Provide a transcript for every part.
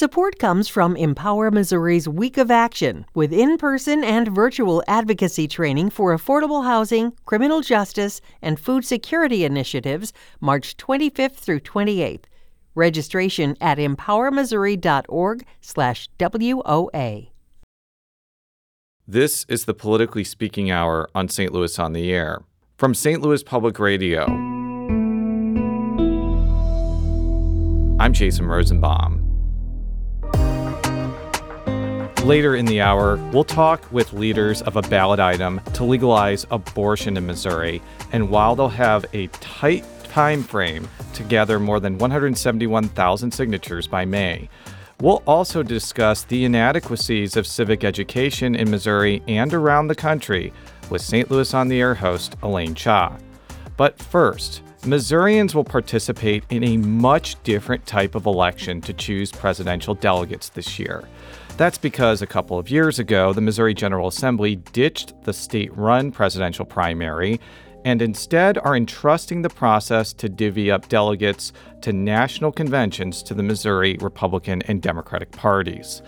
Support comes from Empower Missouri's Week of Action, with in-person and virtual advocacy training for affordable housing, criminal justice, and food security initiatives, March 25th through 28th. Registration at EmpowerMissouri.org/WOA. This is the Politically Speaking Hour on St. Louis on the Air. From St. Louis Public Radio, I'm Jason Rosenbaum. Later in the hour, we'll talk with leaders of a ballot item to legalize abortion in Missouri. And while they'll have a tight time frame to gather more than 171,000 signatures by May, we'll also discuss the inadequacies of civic education in Missouri and around the country with St. Louis on the Air host Elaine Cha. But first, Missourians will participate in a much different type of election to choose presidential delegates this year. That's because a couple of years ago, the Missouri General Assembly ditched the state-run presidential primary and instead are entrusting the process to divvy up delegates to national conventions to the Missouri Republican and Democratic parties.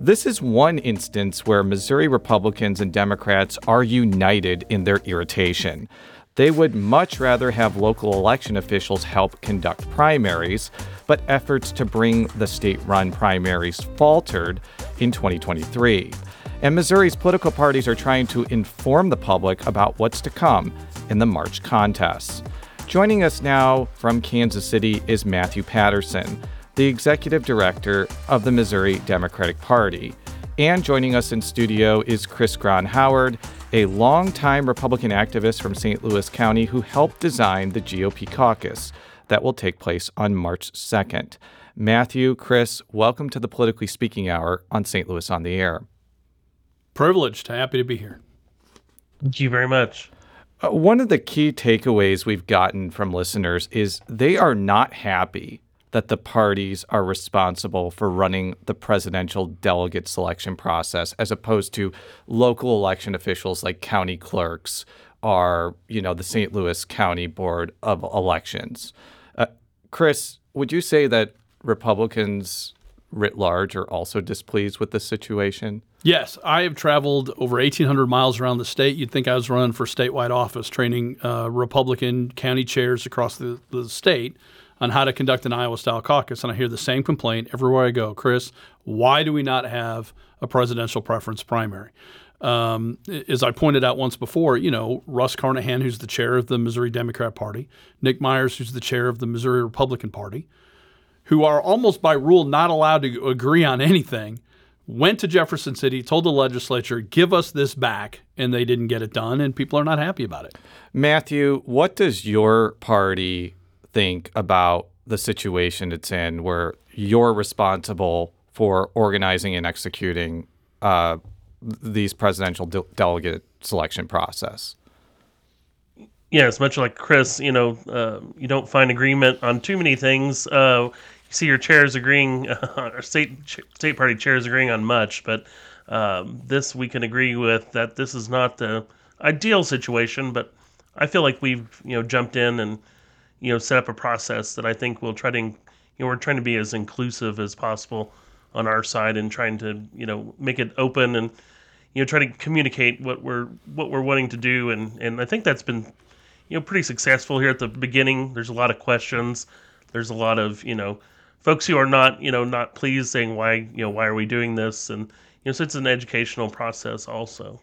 This is one instance where Missouri Republicans and Democrats are united in their irritation. They would much rather have local election officials help conduct primaries, but efforts to bring the state-run primaries faltered in 2023. And Missouri's political parties are trying to inform the public about what's to come in the March contests. Joining us now from Kansas City is Matthew Patterson, the executive director of the Missouri Democratic Party. And joining us in studio is Chris Grahn-Howard, a longtime Republican activist from St. Louis County who helped design the GOP caucus that will take place on March 2nd. Matthew, Chris, welcome to the Politically Speaking Hour on St. Louis on the Air. Privileged. Happy to be here. Thank you very much. One of the key takeaways we've gotten from listeners is they are not happy that the parties are responsible for running the presidential delegate selection process, as opposed to local election officials like county clerks or, the St. Louis County Board of Elections. Chris, would you say that Republicans writ large are also displeased with this situation? Yes, I have traveled over 1,800 miles around the state. You'd think I was running for statewide office, training Republican county chairs across the state on how to conduct an Iowa-style caucus, and I hear the same complaint everywhere I go. Chris, why do we not have a presidential preference primary? As I pointed out once before, Russ Carnahan, who's the chair of the Missouri Democrat Party, Nick Myers, who's the chair of the Missouri Republican Party, who are almost by rule not allowed to agree on anything, went to Jefferson City, told the legislature, give us this back, and they didn't get it done, and people are not happy about it. Matthew, what does your party think about the situation it's in where you're responsible for organizing and executing these presidential delegate selection process? Yeah, it's much like Chris, you don't find agreement on too many things. You see your chairs agreeing, our state party chairs agreeing on much, but this we can agree with that this is not the ideal situation, but I feel like we've, jumped in and, set up a process that I think we'll try to, we're trying to be as inclusive as possible on our side and trying to, make it open and, try to communicate what we're wanting to do. And I think that's been pretty successful here at the beginning. There's a lot of questions. There's a lot of, folks who are not, not pleased saying why are we doing this? And, so it's an educational process also.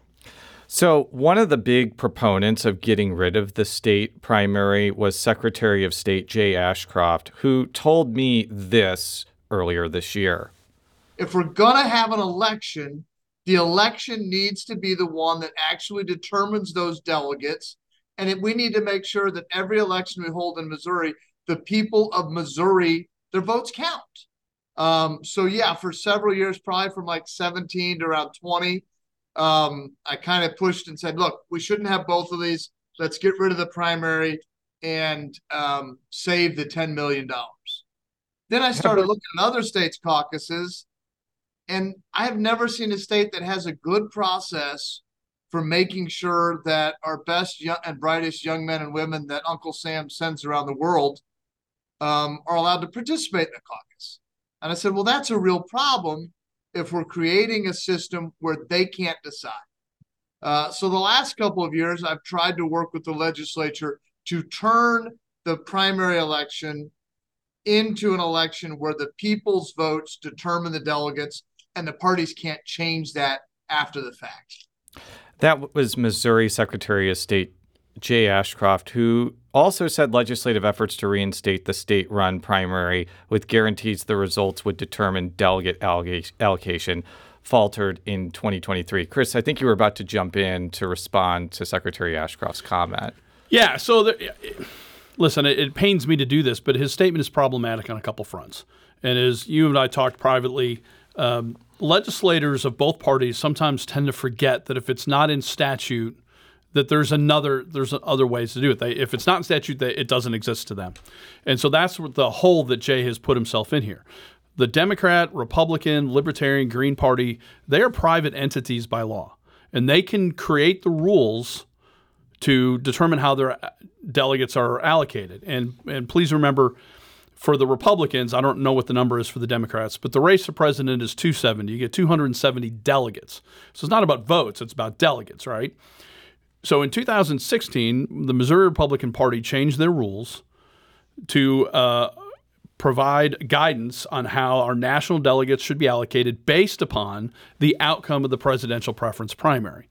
So one of the big proponents of getting rid of the state primary was Secretary of State Jay Ashcroft, who told me this earlier this year. If we're going to have an election, the election needs to be the one that actually determines those delegates. And we need to make sure that every election we hold in Missouri, the people of Missouri, their votes count. For several years, probably from like 17 to around 20, I kind of pushed and said, look, we shouldn't have both of these. Let's get rid of the primary and save the $10 million. Then I started looking at other states' caucuses, and I have never seen a state that has a good process for making sure that our best and brightest young men and women that Uncle Sam sends around the world are allowed to participate in a caucus. And I said, well, that's a real problem if we're creating a system where they can't decide. So the last couple of years, I've tried to work with the legislature to turn the primary election into an election where the people's votes determine the delegates and the parties can't change that after the fact. That was Missouri Secretary of State Jay Ashcroft, who also said legislative efforts to reinstate the state-run primary with guarantees the results would determine delegate allocation faltered in 2023. Chris, I think you were about to jump in to respond to Secretary Ashcroft's comment. Yeah, so listen, it pains me to do this, but his statement is problematic on a couple fronts. And as you and I talked privately, legislators of both parties sometimes tend to forget that if it's not in statute, that there's other ways to do it. If it's not in statute, it doesn't exist to them. And so that's the hole that Jay has put himself in here. The Democrat, Republican, Libertarian, Green Party, they are private entities by law, and they can create the rules to determine how their delegates are allocated. And please remember, for the Republicans, I don't know what the number is for the Democrats, but the race for president is 270. You get 270 delegates. So it's not about votes, it's about delegates, right? So in 2016, the Missouri Republican Party changed their rules to provide guidance on how our national delegates should be allocated based upon the outcome of the presidential preference primary.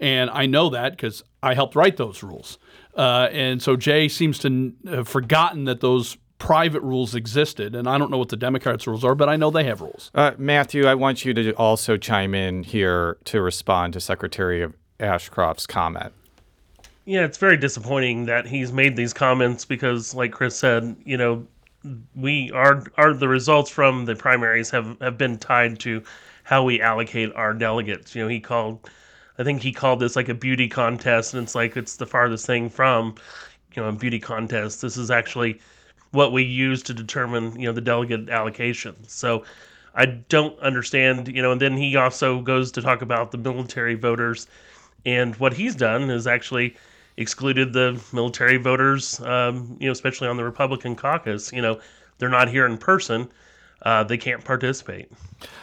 And I know that because I helped write those rules. And so Jay seems to have forgotten that those private rules existed. And I don't know what the Democrats' rules are, but I know they have rules. Matthew, I want you to also chime in here to respond to Secretary of Ashcroft's comment. Yeah, it's very disappointing that he's made these comments because, like Chris said, you know, we are the results from the primaries have been tied to how we allocate our delegates. You know, he called this like a beauty contest, and it's the farthest thing from, you know, a beauty contest. This is actually what we use to determine, you know, the delegate allocation. So I don't understand, you know, and then he also goes to talk about the military voters, and what he's done is actually excluded the military voters, you know, especially on the Republican caucus. You know, they're not here in person. They can't participate.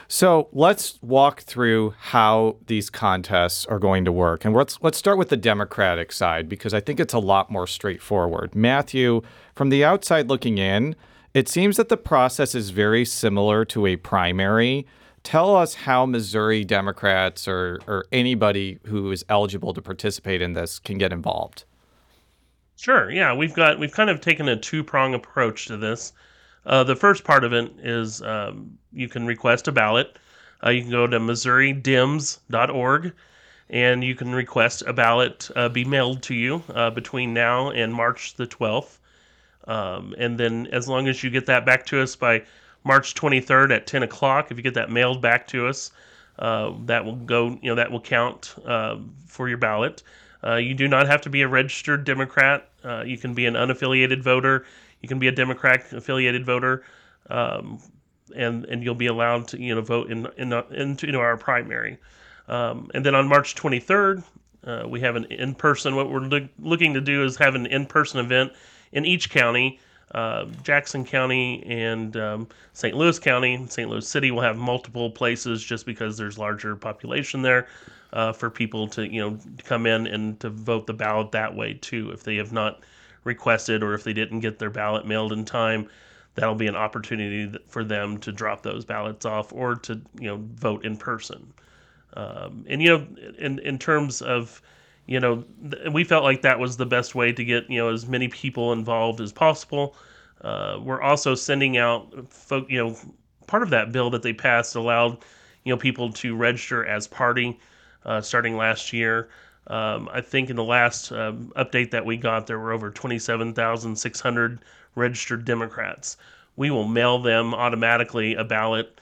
So let's walk through how these contests are going to work. And let's start with the Democratic side, because I think it's a lot more straightforward. Matthew, from the outside looking in, it seems that the process is very similar to a primary. Tell us how Missouri Democrats or anybody who is eligible to participate in this can get involved. Sure. Yeah, we've kind of taken a two-prong approach to this. The first part of it is you can request a ballot. You can go to MissouriDems.org, and you can request a ballot be mailed to you between now and March the 12th. And then as long as you get that back to us by March 23rd at 10 o'clock, if you get that mailed back to us, that will go, you know, that will count for your ballot. You do not have to be a registered Democrat. You can be an unaffiliated voter. You can be a Democrat affiliated voter, and you'll be allowed to, you know, vote into our primary. And then on March 23rd, we have an in-person. What we're looking to do is have an in-person event in each county. Jackson County and St. Louis County, St. Louis City will have multiple places just because there's larger population there for people to, you know, come in and to vote the ballot that way too. If they have not requested or if they didn't get their ballot mailed in time, that'll be an opportunity for them to drop those ballots off or to, you know, vote in person. And, you know, in terms of, you know, we felt like that was the best way to get, you know, as many people involved as possible. We're also sending out, you know, part of that bill that they passed allowed, you know, people to register as party starting last year. I think in the last update that we got, there were over 27,600 registered Democrats. We will mail them automatically a ballot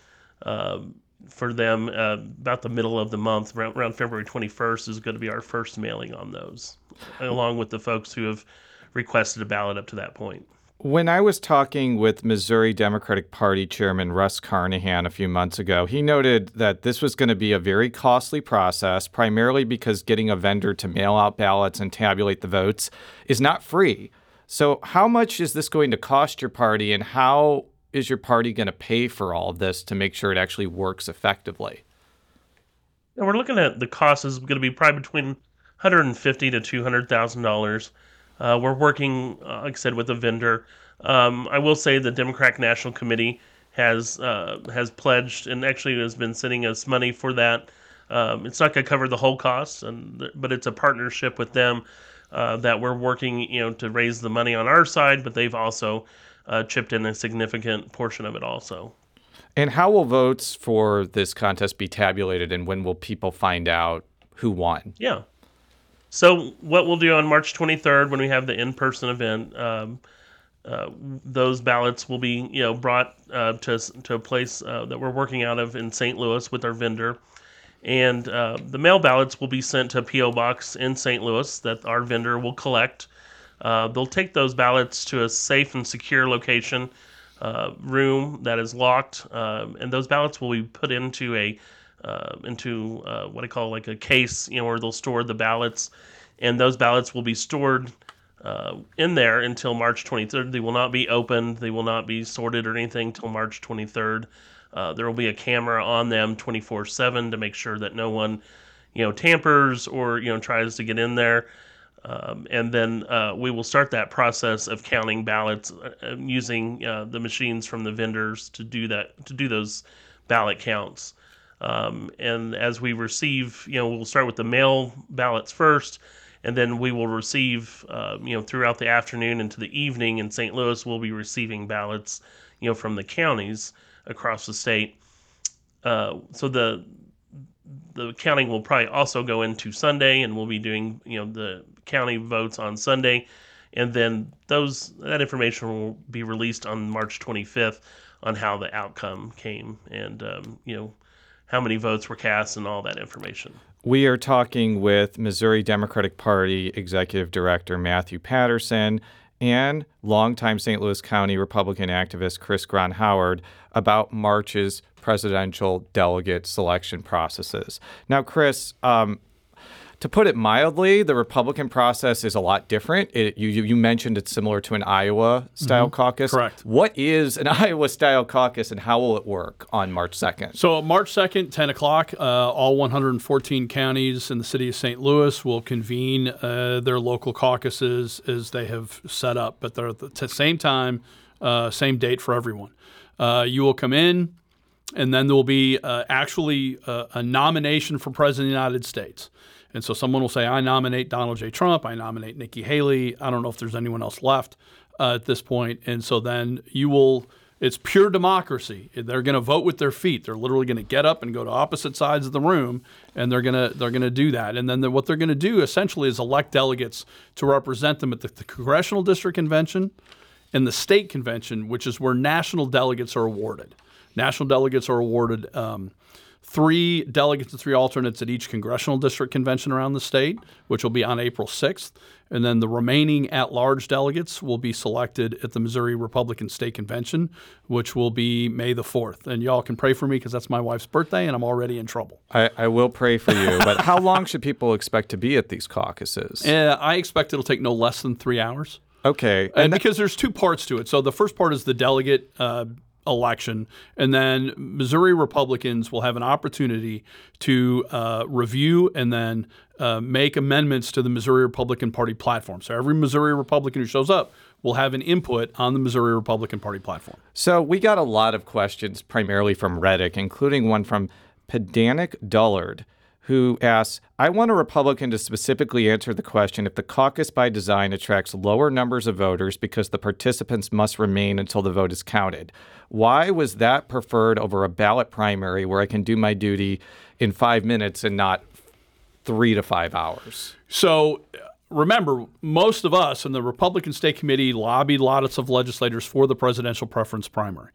for them about the middle of the month, around February 21st is going to be our first mailing on those, along with the folks who have requested a ballot up to that point. When I was talking with Missouri Democratic Party Chairman Russ Carnahan a few months ago, he noted that this was going to be a very costly process, primarily because getting a vendor to mail out ballots and tabulate the votes is not free. So how much is this going to cost your party, and how is your party going to pay for all of this to make sure it actually works effectively? And we're looking at the cost is going to be probably between $150,000 to $200,000. We're working, like I said, with a vendor. I will say the Democratic National Committee has pledged and actually has been sending us money for that. It's not going to cover the whole cost, but it's a partnership with them that we're working, to raise the money on our side. But they've also chipped in a significant portion of it also. And how will votes for this contest be tabulated, and when will people find out who won? Yeah. So what we'll do on March 23rd, when we have the in-person event, those ballots will be, brought to a place that we're working out of in St. Louis with our vendor. And the mail ballots will be sent to a P.O. box in St. Louis that our vendor will collect. They'll take those ballots to a safe and secure location, room that is locked, and those ballots will be put into a what I call like a case, where they'll store the ballots, and those ballots will be stored in there until March 23rd. They will not be opened. They will not be sorted or anything till March 23rd. There will be a camera on them 24/7 to make sure that no one, tampers or tries to get in there. And then we will start that process of counting ballots using the machines from the vendors to do those ballot counts. And as we receive, we'll start with the mail ballots first, and then we will receive, throughout the afternoon into the evening in St. Louis, we'll be receiving ballots, from the counties across the state. So the counting will probably also go into Sunday, and we'll be doing, the county votes on Sunday. And then that information will be released on March 25th on how the outcome came and, how many votes were cast and all that information. We are talking with Missouri Democratic Party Executive Director Matthew Patterson and longtime St. Louis County Republican activist Chris Grahn-Howard about March's presidential delegate selection processes. Now, Chris, to put it mildly, the Republican process is a lot different. You mentioned it's similar to an Iowa-style caucus. Correct. What is an Iowa-style caucus, and how will it work on March 2nd? So March 2nd, 10 o'clock, all 114 counties in the city of St. Louis will convene their local caucuses as they have set up, but they're at the same time, same date for everyone. You will come in. And then there will be a nomination for President of the United States. And so someone will say, I nominate Donald J. Trump. I nominate Nikki Haley. I don't know if there's anyone else left at this point. And so then it's pure democracy. They're going to vote with their feet. They're literally going to get up and go to opposite sides of the room, and they're going to do that. And then what they're going to do essentially is elect delegates to represent them at the Congressional District Convention and the State Convention, which is where national delegates are awarded. National delegates are awarded 3 delegates and 3 alternates at each congressional district convention around the state, which will be on April 6th. And then the remaining at-large delegates will be selected at the Missouri Republican State Convention, which will be May the 4th. And y'all can pray for me because that's my wife's birthday and I'm already in trouble. I will pray for you. But how long should people expect to be at these caucuses? I expect it'll take no less than 3 hours. Okay. And because there's 2 parts to it. So the first part is the delegate election, and then Missouri Republicans will have an opportunity to review and then make amendments to the Missouri Republican Party platform. So every Missouri Republican who shows up will have an input on the Missouri Republican Party platform. So we got a lot of questions primarily from Reddit, including one from Pedantic Dullard, who asks, I want a Republican to specifically answer the question if the caucus by design attracts lower numbers of voters because the participants must remain until the vote is counted. Why was that preferred over a ballot primary where I can do my duty in 5 minutes and not 3 to 5 hours? So remember, most of us in the Republican State Committee lobbied lots of legislators for the presidential preference primary.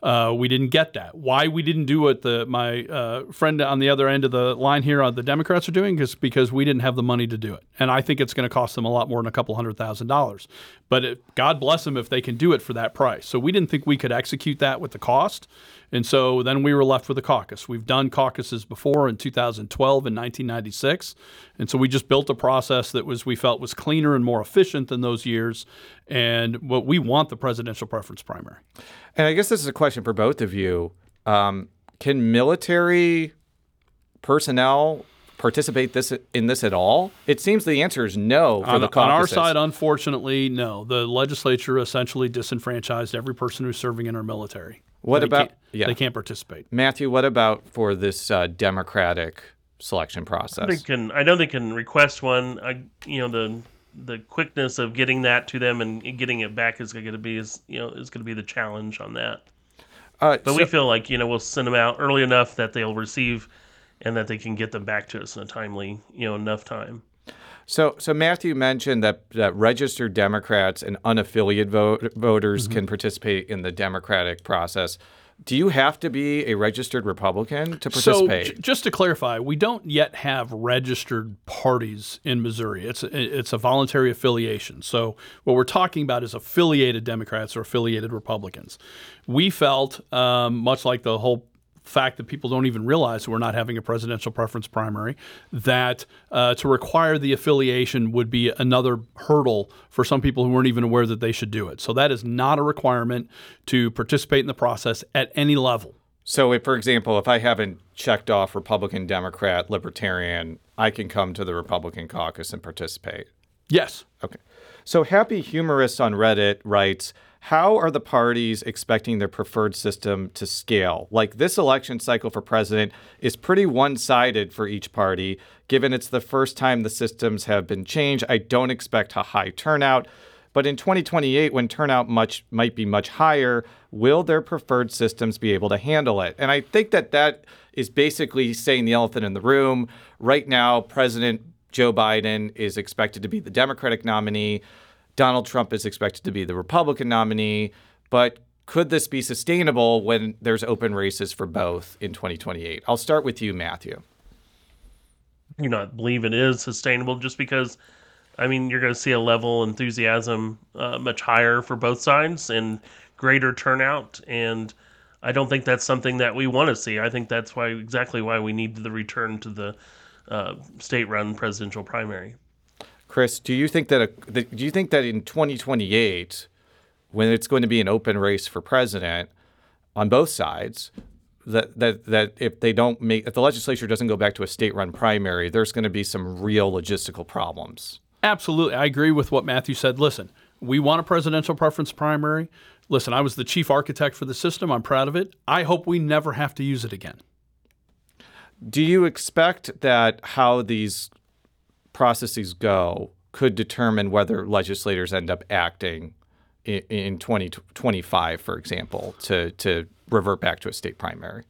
We didn't get that. Why we didn't do what my friend on the other end of the line here on the Democrats are doing is because we didn't have the money to do it. And I think it's going to cost them a lot more than $200,000. But God bless them if they can do it for that price. So we didn't think we could execute that with the cost. And so then we were left with a caucus. We've done caucuses before in 2012 and 1996. And so we just built a process that was, we felt, was cleaner and more efficient than those years. And what we want the presidential preference primary. And I guess this is a question for both of you. Can military personnel participate in this at all? It seems the answer is no for the caucuses. On our side, unfortunately, no. The legislature essentially disenfranchised every person who's serving in our military. They can't participate. Matthew, what about for this Democratic selection process? I know they can request one. The quickness of getting that to them and getting it back is going to be the challenge on that. But we feel like we'll send them out early enough that they'll receive, and that they can get them back to us in a timely enough time. So Matthew mentioned that registered Democrats and unaffiliated voters mm-hmm. can participate in the Democratic process. Do you have to be a registered Republican to participate? So just to clarify, we don't yet have registered parties in Missouri. It's a voluntary affiliation. So what we're talking about is affiliated Democrats or affiliated Republicans. We felt, much like the whole fact that people don't even realize we're not having a presidential preference primary, that to require the affiliation would be another hurdle for some people who weren't even aware that they should do it. So that is not a requirement to participate in the process at any level. So if, for example, if I haven't checked off Republican, Democrat, Libertarian, I can come to the Republican caucus and participate? Yes. Okay. So Happy Humorist on Reddit writes, how are the parties expecting their preferred system to scale? Like, this election cycle for president is pretty one-sided for each party. Given it's the first time the systems have been changed, I don't expect a high turnout. But in 2028, when turnout might be much higher, will their preferred systems be able to handle it? And I think that is basically saying the elephant in the room. Right now, President Joe Biden is expected to be the Democratic nominee. Donald Trump is expected to be the Republican nominee, but could this be sustainable when there's open races for both in 2028? I'll start with you, Matthew. I do not believe it is sustainable just because, you're going to see a level of enthusiasm much higher for both sides and greater turnout, and I don't think that's something that we want to see. I think that's exactly why we need the return to the state-run presidential primary. Chris, do you think that in 2028, when it's going to be an open race for president on both sides, that if the legislature doesn't go back to a state-run primary, there's going to be some real logistical problems? Absolutely. I agree with what Matthew said. Listen, we want a presidential preference primary. Listen, I was the chief architect for the system. I'm proud of it. I hope we never have to use it again. Do you expect that how these processes go could determine whether legislators end up acting in 2025, for example, to revert back to a state primary?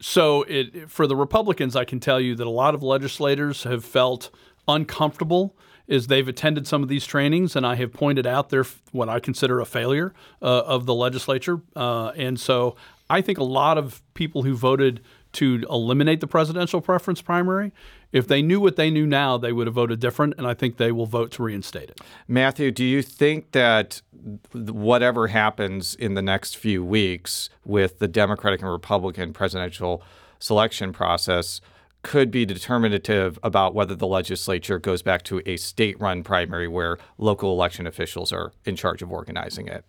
So for the Republicans, I can tell you that a lot of legislators have felt uncomfortable as they've attended some of these trainings, and I have pointed out what I consider a failure of the legislature. And so I think a lot of people who voted to eliminate the presidential preference primary, if they knew what they knew now, they would have voted different, and I think they will vote to reinstate it. Matthew, do you think that whatever happens in the next few weeks with the Democratic and Republican presidential selection process could be determinative about whether the legislature goes back to a state-run primary where local election officials are in charge of organizing it?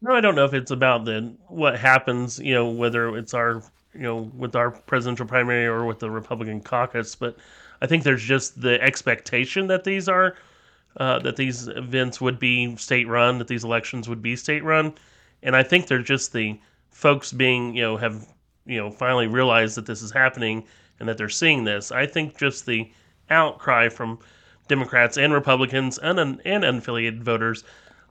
No, I don't know if it's about what happens, whether it's with our presidential primary or with the Republican caucus. But I think there's just the expectation that these events would be state-run, that these elections would be state-run. And I think they're just the folks being, have finally realized that this is happening and that they're seeing this. I think just the outcry from Democrats and Republicans and unaffiliated voters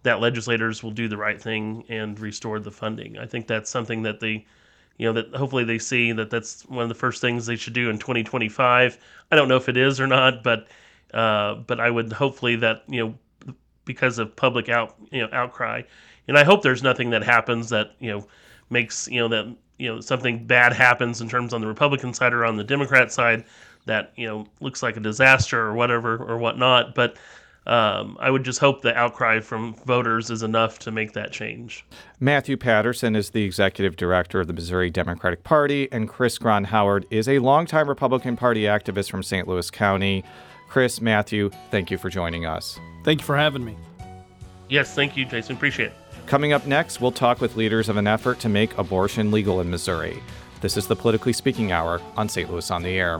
that legislators will do the right thing and restore the funding. I think that's something that that hopefully they see that's one of the first things they should do in 2025. I don't know if it is or not, but I would hopefully that, because of public outcry, and I hope there's nothing that happens that, makes, that, something bad happens in terms on the Republican side or on the Democrat side that, looks like a disaster or whatever or whatnot. But I would just hope the outcry from voters is enough to make that change. Matthew Patterson is the executive director of the Missouri Democratic Party, and Chris Grahn-Howard is a longtime Republican Party activist from St. Louis County. Chris, Matthew, thank you for joining us. Thank you for having me. Yes, thank you, Jason. Appreciate it. Coming up next, we'll talk with leaders of an effort to make abortion legal in Missouri. This is the Politically Speaking Hour on St. Louis on the Air.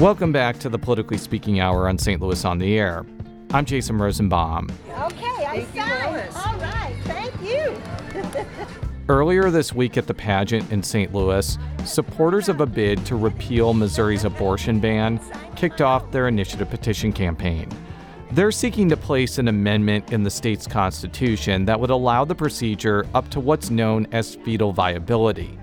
Welcome back to the Politically Speaking Hour on St. Louis on the Air. I'm Jason Rosenbaum. Okay, I signed. All right, thank you. Earlier this week at the pageant in St. Louis, supporters of a bid to repeal Missouri's abortion ban kicked off their initiative petition campaign. They're seeking to place an amendment in the state's constitution that would allow the procedure up to what's known as fetal viability.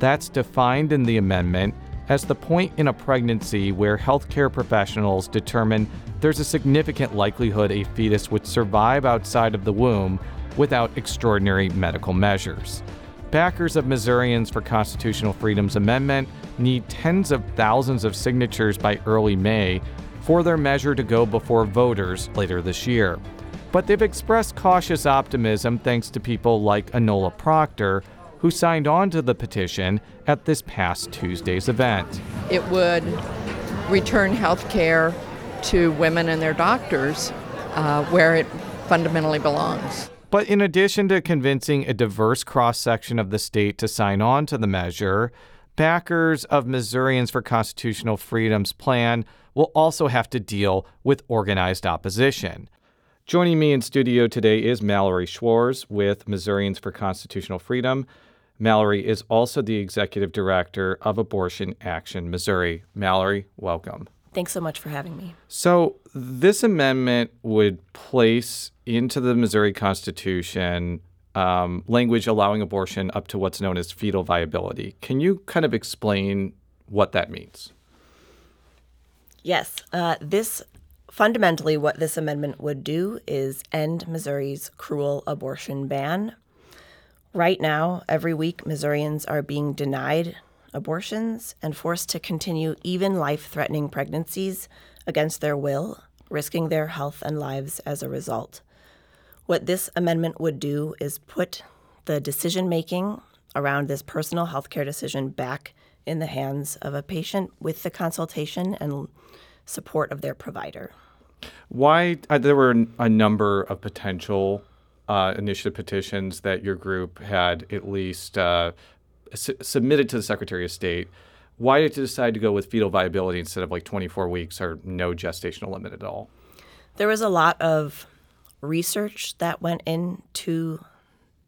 That's defined in the amendment as the point in a pregnancy where healthcare professionals determine there's a significant likelihood a fetus would survive outside of the womb without extraordinary medical measures. Backers of Missourians for Constitutional Freedoms Amendment need tens of thousands of signatures by early May for their measure to go before voters later this year. But they've expressed cautious optimism thanks to people like Enola Proctor, who signed on to the petition at this past Tuesday's event. It would return health care to women and their doctors where it fundamentally belongs. But in addition to convincing a diverse cross-section of the state to sign on to the measure, backers of Missourians for Constitutional Freedoms plan will also have to deal with organized opposition. Joining me in studio today is Mallory Schwartz with Missourians for Constitutional Freedom. Mallory is also the executive director of Abortion Action Missouri. Mallory, welcome. Thanks so much for having me. So this amendment would place into the Missouri Constitution language allowing abortion up to what's known as fetal viability. Can you kind of explain what that means? Yes. Fundamentally, what this amendment would do is end Missouri's cruel abortion ban. Right now, every week, Missourians are being denied abortions and forced to continue even life-threatening pregnancies against their will, risking their health and lives as a result. What this amendment would do is put the decision-making around this personal health care decision back in the hands of a patient with the consultation and support of their provider. Why? There were a number of potential initiative petitions that your group had at least submitted to the Secretary of State. Why did you decide to go with fetal viability instead of like 24 weeks or no gestational limit at all? There was a lot of research that went into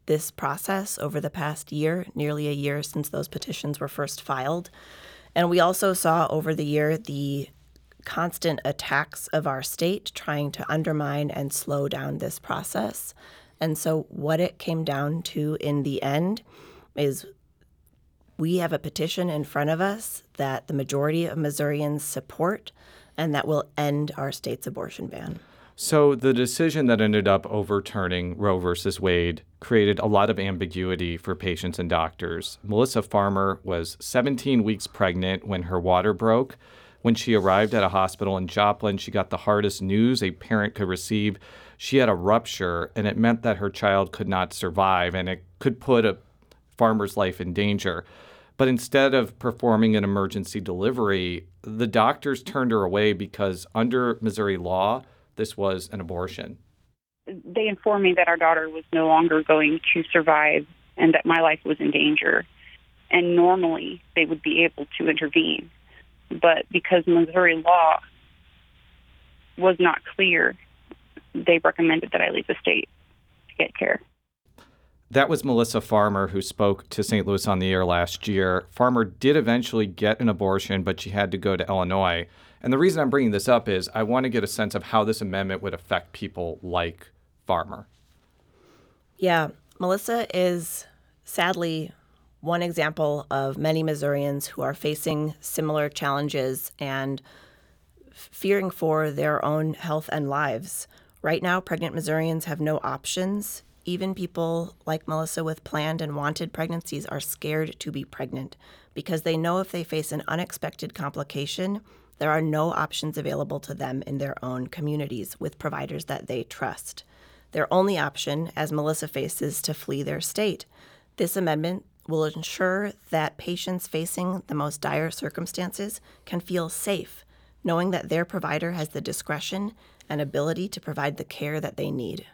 this process over the past year, nearly a year since those petitions were first filed. And we also saw over the year the constant attacks of our state trying to undermine and slow down this process. And so what it came down to in the end is we have a petition in front of us that the majority of Missourians support and that will end our state's abortion ban. So the decision that ended up overturning Roe versus Wade created a lot of ambiguity for patients and doctors. Melissa Farmer was 17 weeks pregnant when her water broke. When she arrived at a hospital in Joplin, she got the hardest news a parent could receive. She had a rupture, and it meant that her child could not survive, and it could put a farmer's life in danger. But instead of performing an emergency delivery, the doctors turned her away because under Missouri law, this was an abortion. They informed me that our daughter was no longer going to survive and that my life was in danger. And normally, they would be able to intervene. But because Missouri law was not clear, they recommended that I leave the state to get care. That was Melissa Farmer, who spoke to St. Louis on the Air last year. Farmer did eventually get an abortion, but she had to go to Illinois. And the reason I'm bringing this up is I want to get a sense of how this amendment would affect people like Farmer. Yeah, Melissa is sadly one example of many Missourians who are facing similar challenges and fearing for their own health and lives. Right now, pregnant Missourians have no options. Even people like Melissa with planned and wanted pregnancies are scared to be pregnant because they know if they face an unexpected complication, there are no options available to them in their own communities with providers that they trust. Their only option, as Melissa faces, is to flee their state. This amendment will ensure that patients facing the most dire circumstances can feel safe, knowing that their provider has the discretion and ability to provide the care that they need.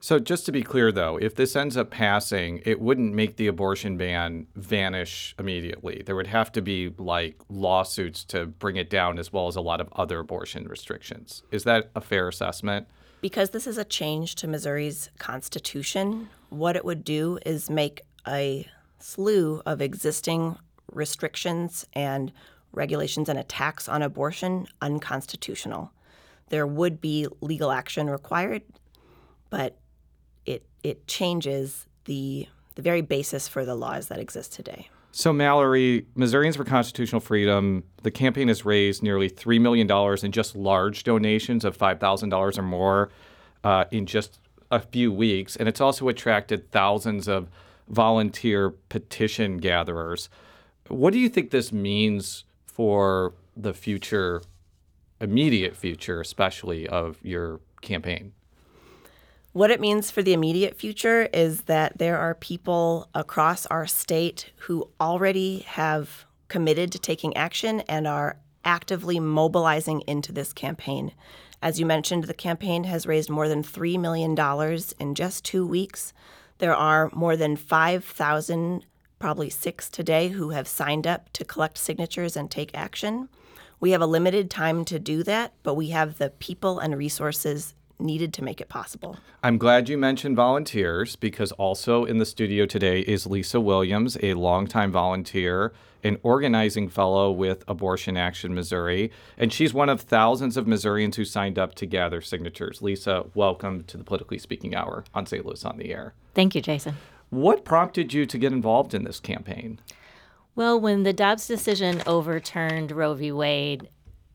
So just to be clear, though, if this ends up passing, it wouldn't make the abortion ban vanish immediately. There would have to be, like, lawsuits to bring it down, as well as a lot of other abortion restrictions. Is that a fair assessment? Because this is a change to Missouri's constitution, what it would do is make a slew of existing restrictions and regulations and attacks on abortion unconstitutional. There would be legal action required, but it changes the very basis for the laws that exist today. So, Mallory, Missourians for Constitutional Freedom, the campaign has raised nearly $3 million in just large donations of $5,000 or more in just a few weeks. And it's also attracted thousands of volunteer petition gatherers. What do you think this means for the future, immediate future especially, of your campaign? What it means for the immediate future is that there are people across our state who already have committed to taking action and are actively mobilizing into this campaign. As you mentioned, the campaign has raised more than $3 million in just 2 weeks. There are more than 5,000, probably 6 today, who have signed up to collect signatures and take action. We have a limited time to do that, but we have the people and resources needed to make it possible. I'm glad you mentioned volunteers, because also in the studio today is Lisa Williams, a longtime volunteer, an organizing fellow with Abortion Action Missouri, and she's one of thousands of Missourians who signed up to gather signatures. Lisa, welcome to the Politically Speaking Hour on St. Louis on the Air. Thank you, Jason. What prompted you to get involved in this campaign? Well, when the Dobbs decision overturned Roe v. Wade,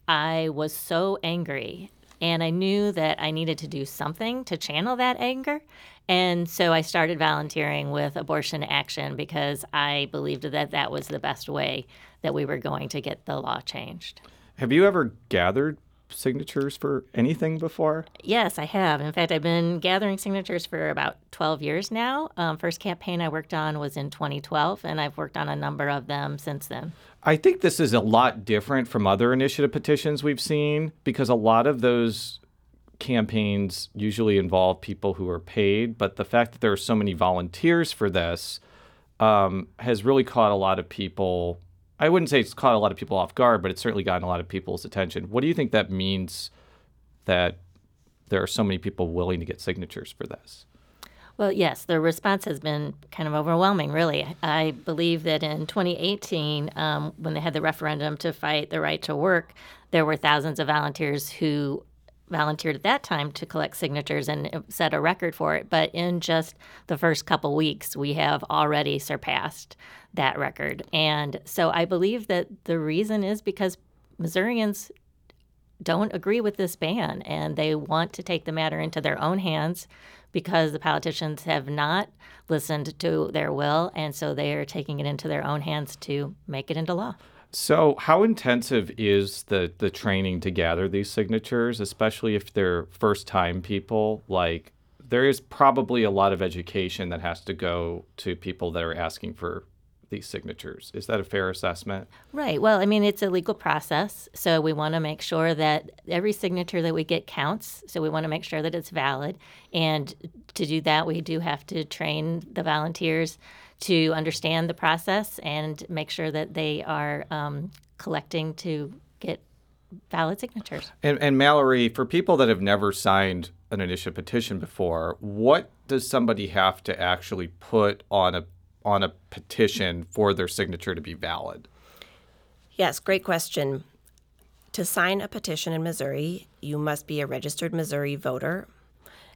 I was so angry. And I knew that I needed to do something to channel that anger. And so I started volunteering with Abortion Action because I believed that that was the best way that we were going to get the law changed. Have you ever gathered signatures for anything before? Yes, I have. In fact, I've been gathering signatures for about 12 years now. First campaign I worked on was in 2012, and I've worked on a number of them since then. I think this is a lot different from other initiative petitions we've seen, because a lot of those campaigns usually involve people who are paid, but the fact that there are so many volunteers for this has really caught a lot of people. I wouldn't say it's caught a lot of people off guard, but it's certainly gotten a lot of people's attention. What do you think that means, that there are so many people willing to get signatures for this? Well, yes, the response has been kind of overwhelming, really. I believe that in 2018, when they had the referendum to fight the right to work, there were thousands of volunteers who volunteered at that time to collect signatures and set a record for it. But in just the first couple weeks, we have already surpassed that record. And so I believe that the reason is because Missourians don't agree with this ban, and they want to take the matter into their own hands because the politicians have not listened to their will, and so they are taking it into their own hands to make it into law. So how intensive is the training to gather these signatures, especially if they're first-time people? Like, there is probably a lot of education that has to go to people that are asking for these signatures. Is that a fair assessment? Right. Well, I mean, it's a legal process, so we want to make sure that every signature that we get counts, so we want to make sure that it's valid. And to do that, we do have to train the volunteers to understand the process and make sure that they are collecting to get valid signatures. And Mallory, for people that have never signed an initiative petition before, what does somebody have to actually put on a petition for their signature to be valid? Yes, great question. To sign a petition in Missouri, you must be a registered Missouri voter.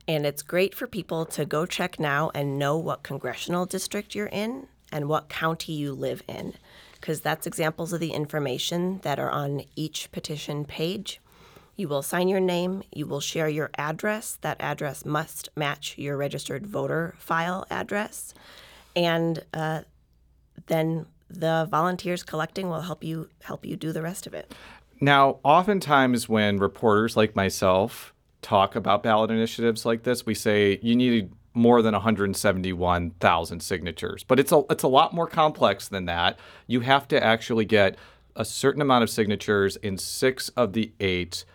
And it's great for people to go check now and know what congressional district you're in and what county you live in, because that's examples of the information that are on each petition page. You will sign your name. You will share your address. That address must match your registered voter file address. And then the volunteers collecting will help you do the rest of it. Now, oftentimes when reporters like myself talk about ballot initiatives like this, we say you need more than 171,000 signatures. But it's a lot more complex than that. You have to actually get a certain amount of signatures in 6 of the 8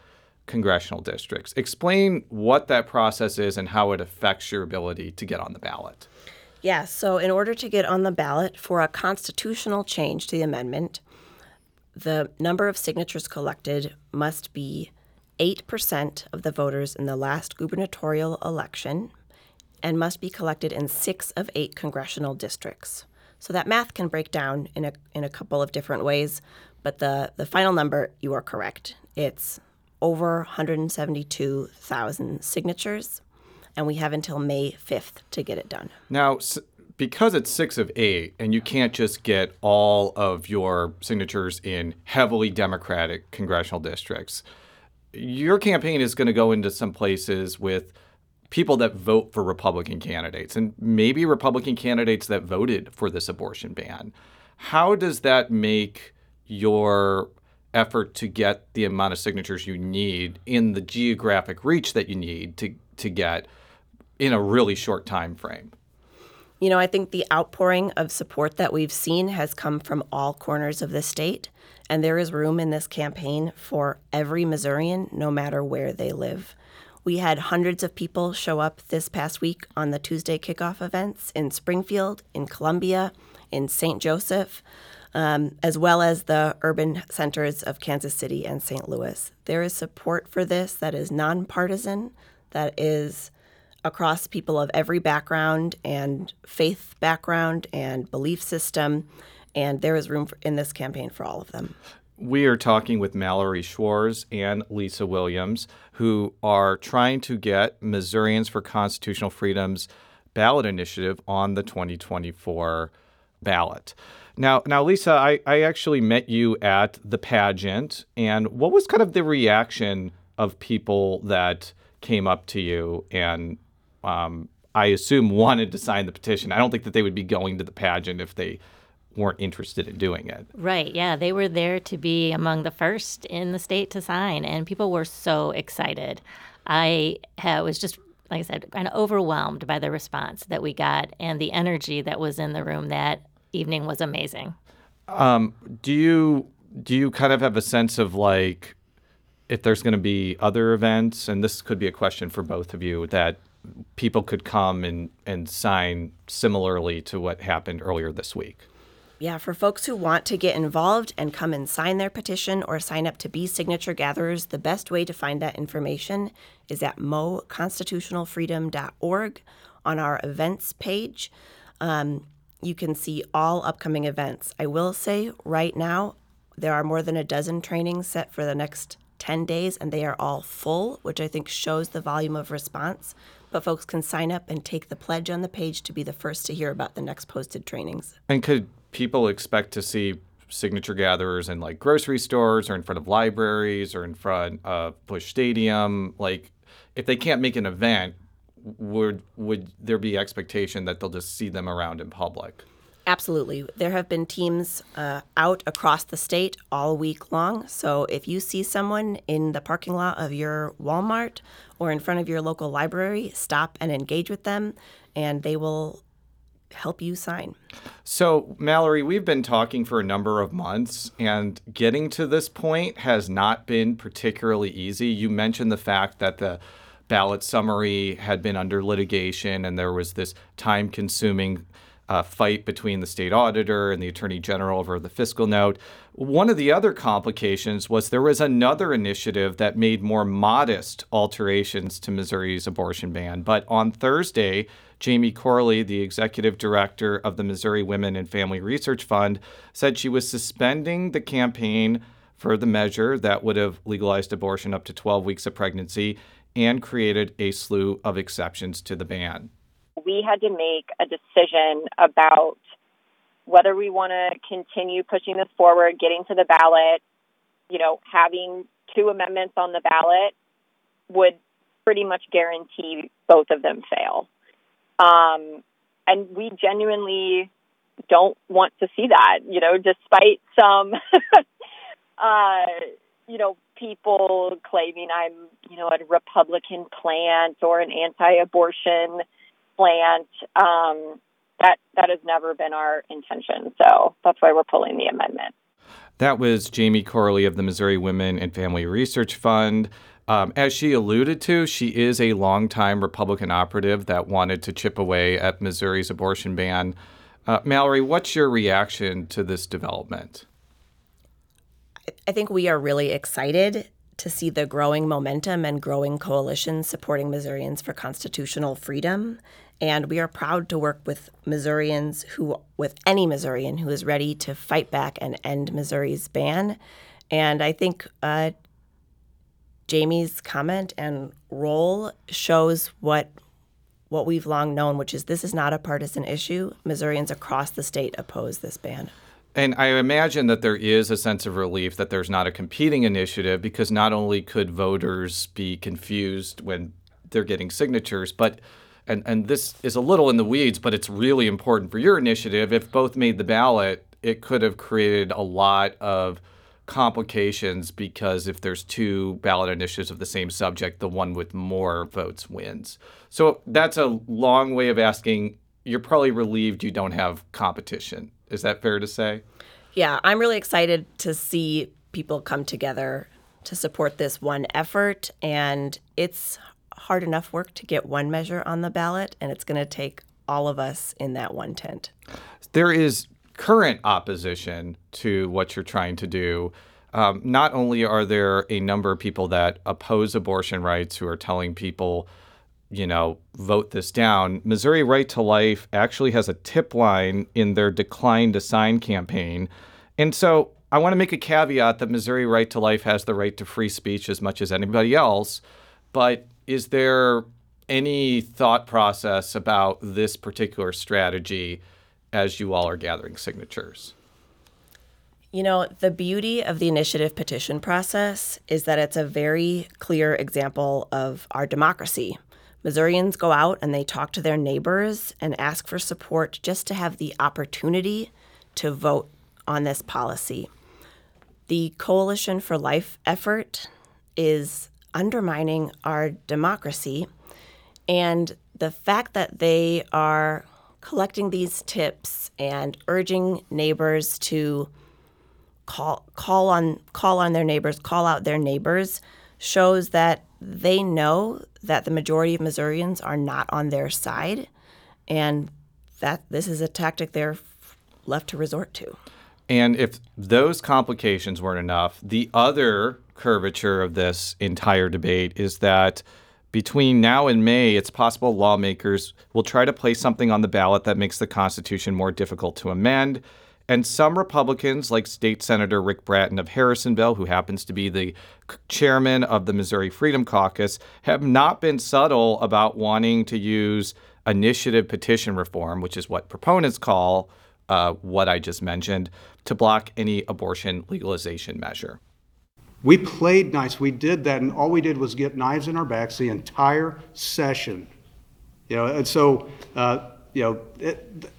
congressional districts. Explain what that process is and how it affects your ability to get on the ballot. Yeah, so in order to get on the ballot for a constitutional change to the amendment, the number of signatures collected must be 8% of the voters in the last gubernatorial election and must be collected in 6 of 8 congressional districts. So that math can break down in a couple of different ways, but the final number, you are correct. It's over 172,000 signatures, and we have until May 5th to get it done. Now, because it's 6 of 8, and you can't just get all of your signatures in heavily Democratic congressional districts, your campaign is going to go into some places with people that vote for Republican candidates, and maybe Republican candidates that voted for this abortion ban. How does that make your effort to get the amount of signatures you need in the geographic reach that you need to get in a really short time frame? You know, I think the outpouring of support that we've seen has come from all corners of the state, and there is room in this campaign for every Missourian, no matter where they live. We had hundreds of people show up this past week on the Tuesday kickoff events in Springfield, in Columbia, in St. Joseph, as well as the urban centers of Kansas City and St. Louis. There is support for this that is nonpartisan, that is across people of every background and faith background and belief system, and there is room in this campaign for all of them. We are talking with Mallory Schwartz and Lisa Williams, who are trying to get Missourians for Constitutional Freedoms ballot initiative on the 2024 ballot. Now, Lisa, I actually met you at the pageant, and what was kind of the reaction of people that came up to you and I assume wanted to sign the petition? I don't think that they would be going to the pageant if they weren't interested in doing it. Right, yeah. They were there to be among the first in the state to sign, and people were so excited. I was just, like I said, kind of overwhelmed by the response that we got, and the energy that was in the room that evening was amazing. Do you kind of have a sense of, like, if there's going to be other events, and this could be a question for both of you, that people could come and sign similarly to what happened earlier this week? Yeah, for folks who want to get involved and come and sign their petition or sign up to be signature gatherers, the best way to find that information is at moconstitutionalfreedom.org on our events page. You can see all upcoming events. I will say right now, there are more than a dozen trainings set for the next 10 days, and they are all full, which I think shows the volume of response. But folks can sign up and take the pledge on the page to be the first to hear about the next posted trainings. And could people expect to see signature gatherers in, like, grocery stores or in front of libraries or in front of Busch Stadium? Like, if they can't make an event, would there be expectation that they'll just see them around in public? Absolutely. There have been teams out across the state all week long. So if you see someone in the parking lot of your Walmart or in front of your local library, stop and engage with them, and they will help you sign. So, Mallory, we've been talking for a number of months, and getting to this point has not been particularly easy. You mentioned the fact that the ballot summary had been under litigation, and there was this time-consuming fight between the state auditor and the attorney general over the fiscal note. One of the other complications was there was another initiative that made more modest alterations to Missouri's abortion ban. But on Thursday, Jamie Corley, the executive director of the Missouri Women and Family Research Fund, said she was suspending the campaign for the measure that would have legalized abortion up to 12 weeks of pregnancy and created a slew of exceptions to the ban. We had to make a decision about whether we want to continue pushing this forward, getting to the ballot. You know, having two amendments on the ballot would pretty much guarantee both of them fail. And we genuinely don't want to see that, you know, despite some, you know, people claiming I'm, you know, a Republican plant or an anti-abortion plant. That has never been our intention. So that's why we're pulling the amendment. That was Jamie Corley of the Missouri Women and Family Research Fund. As she alluded to, she is a longtime Republican operative that wanted to chip away at Missouri's abortion ban. Mallory, what's your reaction to this development? I think we are really excited to see the growing momentum and growing coalition supporting Missourians for Constitutional Freedom. And we are proud to work with Missourians with any Missourian who is ready to fight back and end Missouri's ban. And I think Jamie's comment and role shows what we've long known, which is this is not a partisan issue. Missourians across the state oppose this ban. And I imagine that there is a sense of relief that there's not a competing initiative, because not only could voters be confused when they're getting signatures, but and this is a little in the weeds, but it's really important for your initiative. If both made the ballot, it could have created a lot of complications, because if there's two ballot initiatives of the same subject, the one with more votes wins. So that's a long way of asking, you're probably relieved you don't have competition. Is that fair to say? Yeah, I'm really excited to see people come together to support this one effort. And it's hard enough work to get one measure on the ballot, and it's going to take all of us in that one tent. There is current opposition to what you're trying to do. Not only are there a number of people that oppose abortion rights who are telling people, you know, vote this down. Missouri Right to Life actually has a tip line in their Decline to Sign campaign. And so I want to make a caveat that Missouri Right to Life has the right to free speech as much as anybody else. But is there any thought process about this particular strategy as you all are gathering signatures? You know, the beauty of the initiative petition process is that it's a very clear example of our democracy. Missourians go out and they talk to their neighbors and ask for support just to have the opportunity to vote on this policy. The Coalition for Life effort is undermining our democracy, and the fact that they are collecting these tips and urging neighbors to call on their neighbors, call out their neighbors, shows that they know that the majority of Missourians are not on their side, and that this is a tactic they're left to resort to. And if those complications weren't enough, the other curvature of this entire debate is that between now and May, it's possible lawmakers will try to place something on the ballot that makes the Constitution more difficult to amend. And some Republicans, like State Senator Rick Bratton of Harrisonville, who happens to be the chairman of the Missouri Freedom Caucus, have not been subtle about wanting to use initiative petition reform, which is what proponents call what I just mentioned, to block any abortion legalization measure. We played nice. We did that, and all we did was get knives in our backs the entire session. You know, and so you know,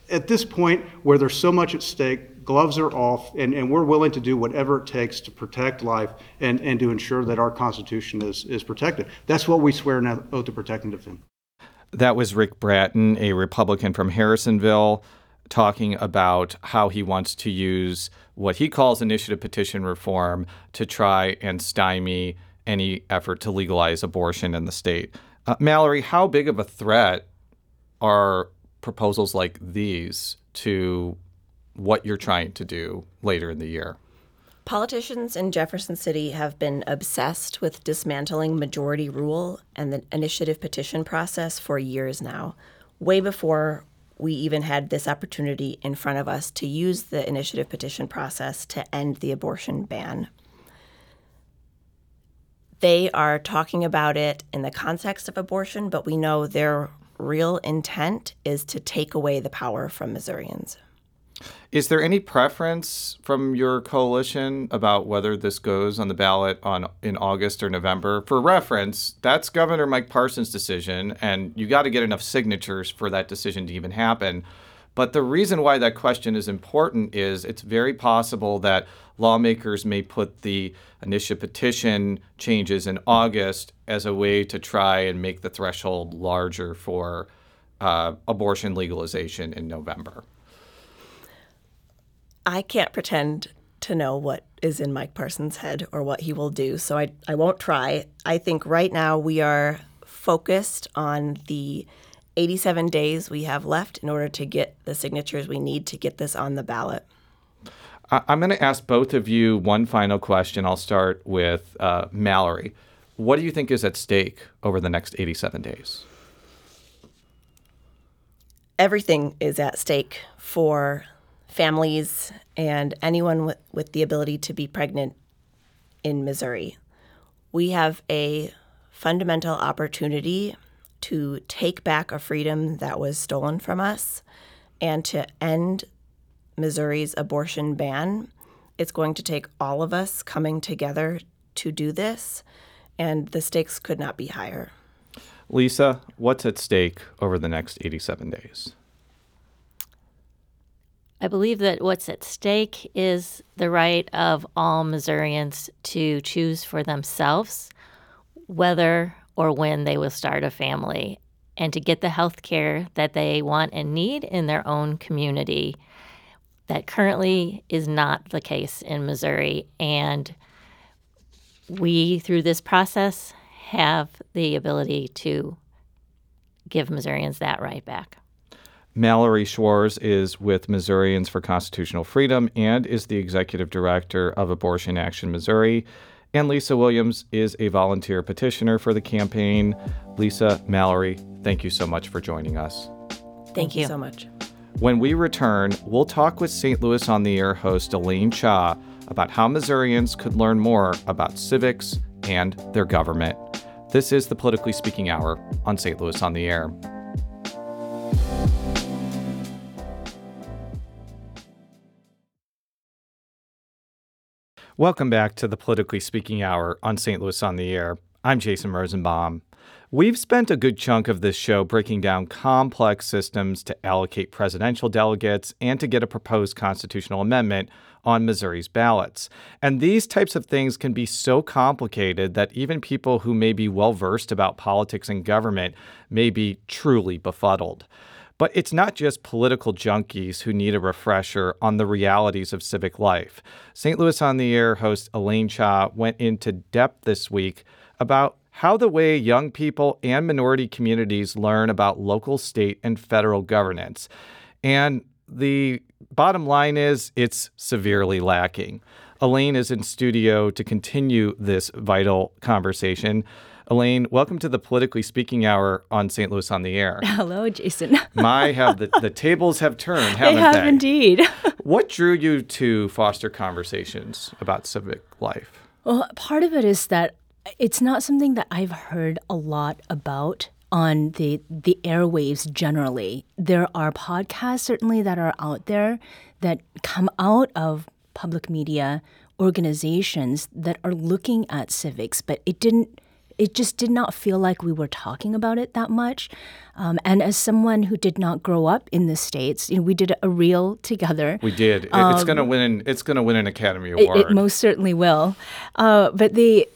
at this point where there's so much at stake, gloves are off, and we're willing to do whatever it takes to protect life and to ensure that our Constitution is protected. That's what we swear an oath to protect and defend. That was Rick Bratton, a Republican from Harrisonville, talking about how he wants to use what he calls initiative petition reform to try and stymie any effort to legalize abortion in the state. Mallory, how big of a threat are proposals like these to what you're trying to do later in the year? Politicians in Jefferson City have been obsessed with dismantling majority rule and the initiative petition process for years now, way before we even had this opportunity in front of us to use the initiative petition process to end the abortion ban. They are talking about it in the context of abortion, but we know their real intent is to take away the power from Missourians. Is there any preference from your coalition about whether this goes on the ballot in August or November? For reference, that's Governor Mike Parson's decision, and you got to get enough signatures for that decision to even happen. But the reason why that question is important is it's very possible that lawmakers may put the initiative petition changes in August as a way to try and make the threshold larger for abortion legalization in November. I can't pretend to know what is in Mike Parsons' head or what he will do, so I won't try. I think right now we are focused on the 87 days we have left in order to get the signatures we need to get this on the ballot. I'm going to ask both of you one final question. I'll start with Mallory. What do you think is at stake over the next 87 days? Everything is at stake for families and anyone with the ability to be pregnant in Missouri. We have a fundamental opportunity to take back a freedom that was stolen from us and to end Missouri's abortion ban. It's going to take all of us coming together to do this, and the stakes could not be higher. Lisa, what's at stake over the next 87 days? I believe that what's at stake is the right of all Missourians to choose for themselves whether or when they will start a family and to get the health care that they want and need in their own community. That currently is not the case in Missouri. And we, through this process, have the ability to give Missourians that right back. Mallory Schwartz is with Missourians for Constitutional Freedom and is the executive director of Abortion Action Missouri. And Lisa Williams is a volunteer petitioner for the campaign. Lisa, Mallory, thank you so much for joining us. Thank you so much. When we return, we'll talk with St. Louis on the Air host Elaine Cha about how Missourians could learn more about civics and their government. This is the Politically Speaking Hour on St. Louis on the Air. Welcome back to the Politically Speaking Hour on St. Louis on the Air. I'm Jason Rosenbaum. We've spent a good chunk of this show breaking down complex systems to allocate presidential delegates and to get a proposed constitutional amendment on Missouri's ballots. And these types of things can be so complicated that even people who may be well-versed about politics and government may be truly befuddled. But it's not just political junkies who need a refresher on the realities of civic life. St. Louis on the Air host Elaine Cha went into depth this week about how the way young people and minority communities learn about local, state, and federal governance. And the bottom line is it's severely lacking. Elaine is in studio to continue this vital conversation. Elaine, welcome to the Politically Speaking Hour on St. Louis on the Air. Hello, Jason. The tables have turned, haven't they? They have indeed. What drew you to foster conversations about civic life? Well, part of it is that it's not something that I've heard a lot about on the airwaves generally. There are podcasts certainly that are out there that come out of public media organizations that are looking at civics, but it just did not feel like we were talking about it that much. And as someone who did not grow up in the States, we did a reel together. We did. It's going to win. It's going to win an Academy Award. It most certainly will. But the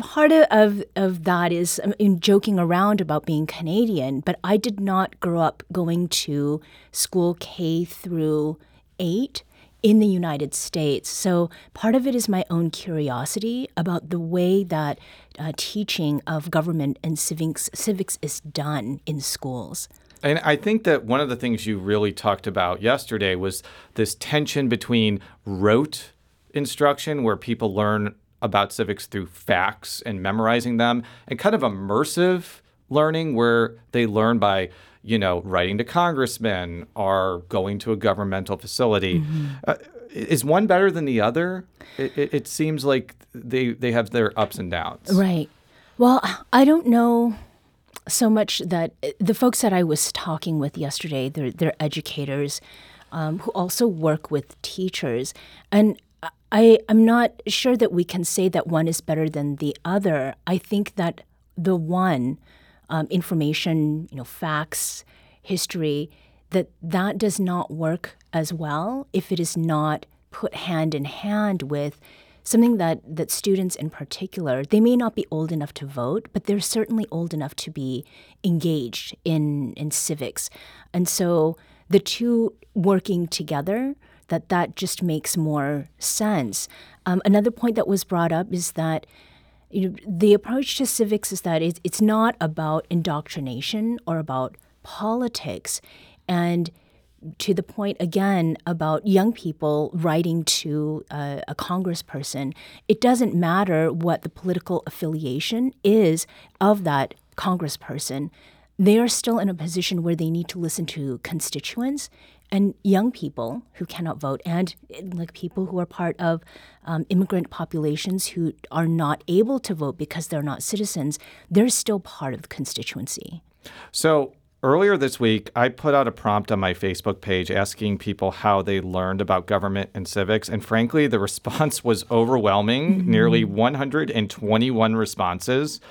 part of that is joking around about being Canadian. But I did not grow up going to school K-8 in the United States. So part of it is my own curiosity about the way that teaching of government and civics is done in schools. And I think that one of the things you really talked about yesterday was this tension between rote instruction, where people learn about civics through facts and memorizing them, and kind of immersive learning, where they learn by, you know, writing to congressmen or going to a governmental facility. Mm-hmm. Is one better than the other? It seems like they have their ups and downs. Right. Well, I don't know so much that the folks that I was talking with yesterday, they're educators who also work with teachers. And I'm not sure that we can say that one is better than the other. I think that the one, information, facts, history, that does not work as well if it is not put hand in hand with something that students in particular, they may not be old enough to vote, but they're certainly old enough to be engaged in civics. And so the two working together, that just makes more sense. Another point that was brought up is that the approach to civics is that it's not about indoctrination or about politics. And to the point, again, about young people writing to a congressperson, it doesn't matter what the political affiliation is of that congressperson. They are still in a position where they need to listen to constituents and young people who cannot vote, and like people who are part of immigrant populations who are not able to vote because they're not citizens. They're still part of the constituency. So earlier this week, I put out a prompt on my Facebook page asking people how they learned about government and civics. And frankly, the response was overwhelming, mm-hmm. nearly 121 responses.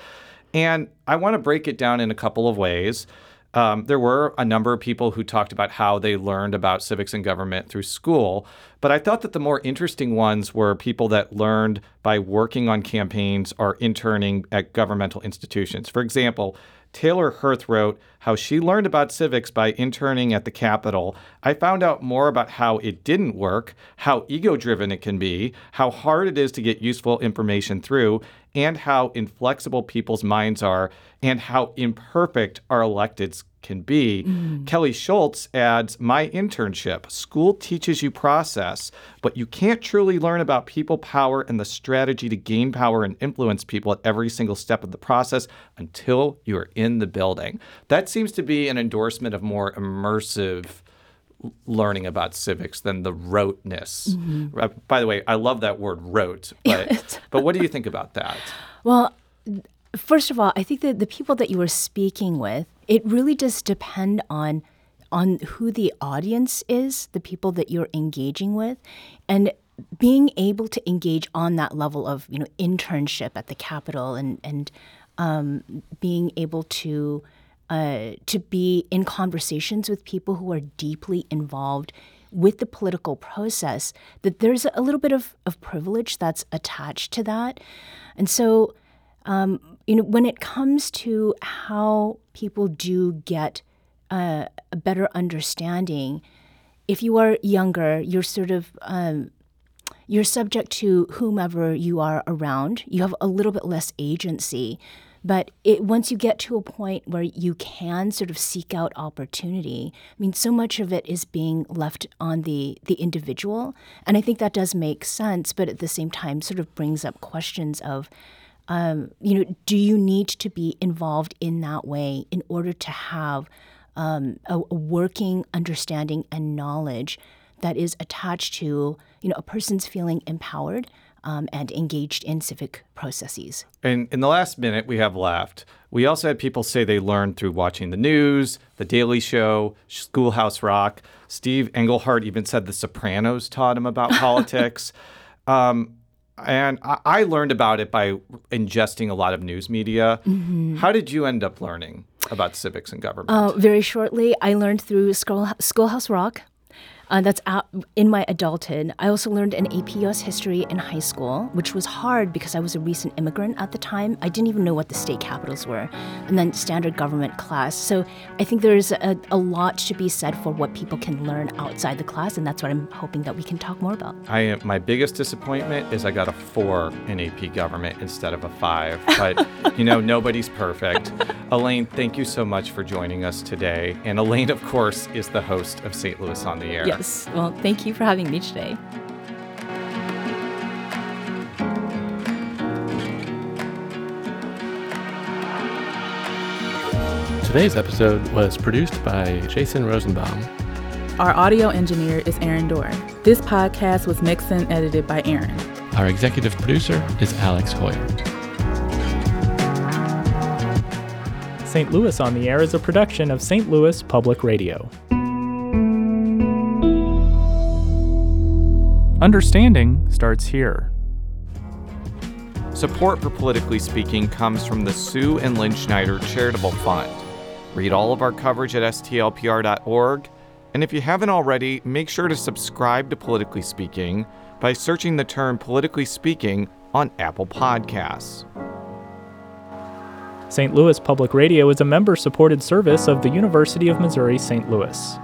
And I want to break it down in a couple of ways. There were a number of people who talked about how they learned about civics and government through school. But I thought that the more interesting ones were people that learned by working on campaigns or interning at governmental institutions. For example, Taylor Hirth wrote how she learned about civics by interning at the Capitol. I found out more about how it didn't work, how ego-driven it can be, how hard it is to get useful information through, and how inflexible people's minds are, and how imperfect our electeds can be. Mm. Kelly Schultz adds, my internship, school teaches you process, but you can't truly learn about people power and the strategy to gain power and influence people at every single step of the process until you're in the building. That seems to be an endorsement of more immersive learning about civics than the roteness. Mm-hmm. By the way, I love that word rote, but what do you think about that? Well, first of all, I think that the people that you were speaking with, it really does depend on who the audience is, the people that you're engaging with, and being able to engage on that level of internship at the Capitol and being able to be in conversations with people who are deeply involved with the political process, that there's a little bit of privilege that's attached to that. And so when it comes to how people do get a better understanding, if you are younger, you're sort of you're subject to whomever you are around. You have a little bit less agency, but once you get to a point where you can sort of seek out opportunity, so much of it is being left on the individual, and I think that does make sense. But at the same time, sort of brings up questions of. Do you need to be involved in that way in order to have a working understanding and knowledge that is attached to, a person's feeling empowered and engaged in civic processes? And in the last minute we have left, we also had people say they learned through watching the news, The Daily Show, Schoolhouse Rock. Steve Engelhardt even said The Sopranos taught him about politics. And I learned about it by ingesting a lot of news media. Mm-hmm. How did you end up learning about civics and government? Very shortly, I learned through Schoolhouse Rock. That's out in my adulthood. I also learned an AP U.S. history in high school, which was hard because I was a recent immigrant at the time. I didn't even know what the state capitals were. And then standard government class. So I think there's a lot to be said for what people can learn outside the class, and that's what I'm hoping that we can talk more about. My biggest disappointment is I got a 4 in AP government instead of a 5. But, you know, nobody's perfect. Elaine, thank you so much for joining us today. And Elaine, of course, is the host of St. Louis on the Air. Yes. Well, thank you for having me today. Today's episode was produced by Jason Rosenbaum. Our audio engineer is Aaron Doerr. This podcast was mixed and edited by Aaron. Our executive producer is Alex Hoyer. St. Louis on the Air is a production of St. Louis Public Radio. Understanding starts here. Support for Politically Speaking comes from the Sue and Lynn Schneider Charitable Fund. Read all of our coverage at stlpr.org. And if you haven't already, make sure to subscribe to Politically Speaking by searching the term Politically Speaking on Apple Podcasts. St. Louis Public Radio is a member-supported service of the University of Missouri, St. Louis.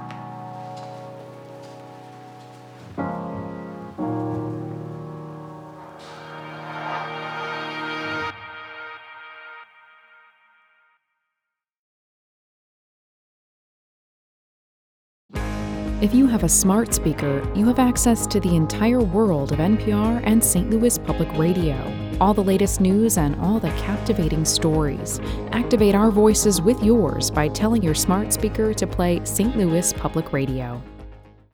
If you have a smart speaker, you have access to the entire world of NPR and St. Louis Public Radio. All the latest news and all the captivating stories. Activate our voices with yours by telling your smart speaker to play St. Louis Public Radio.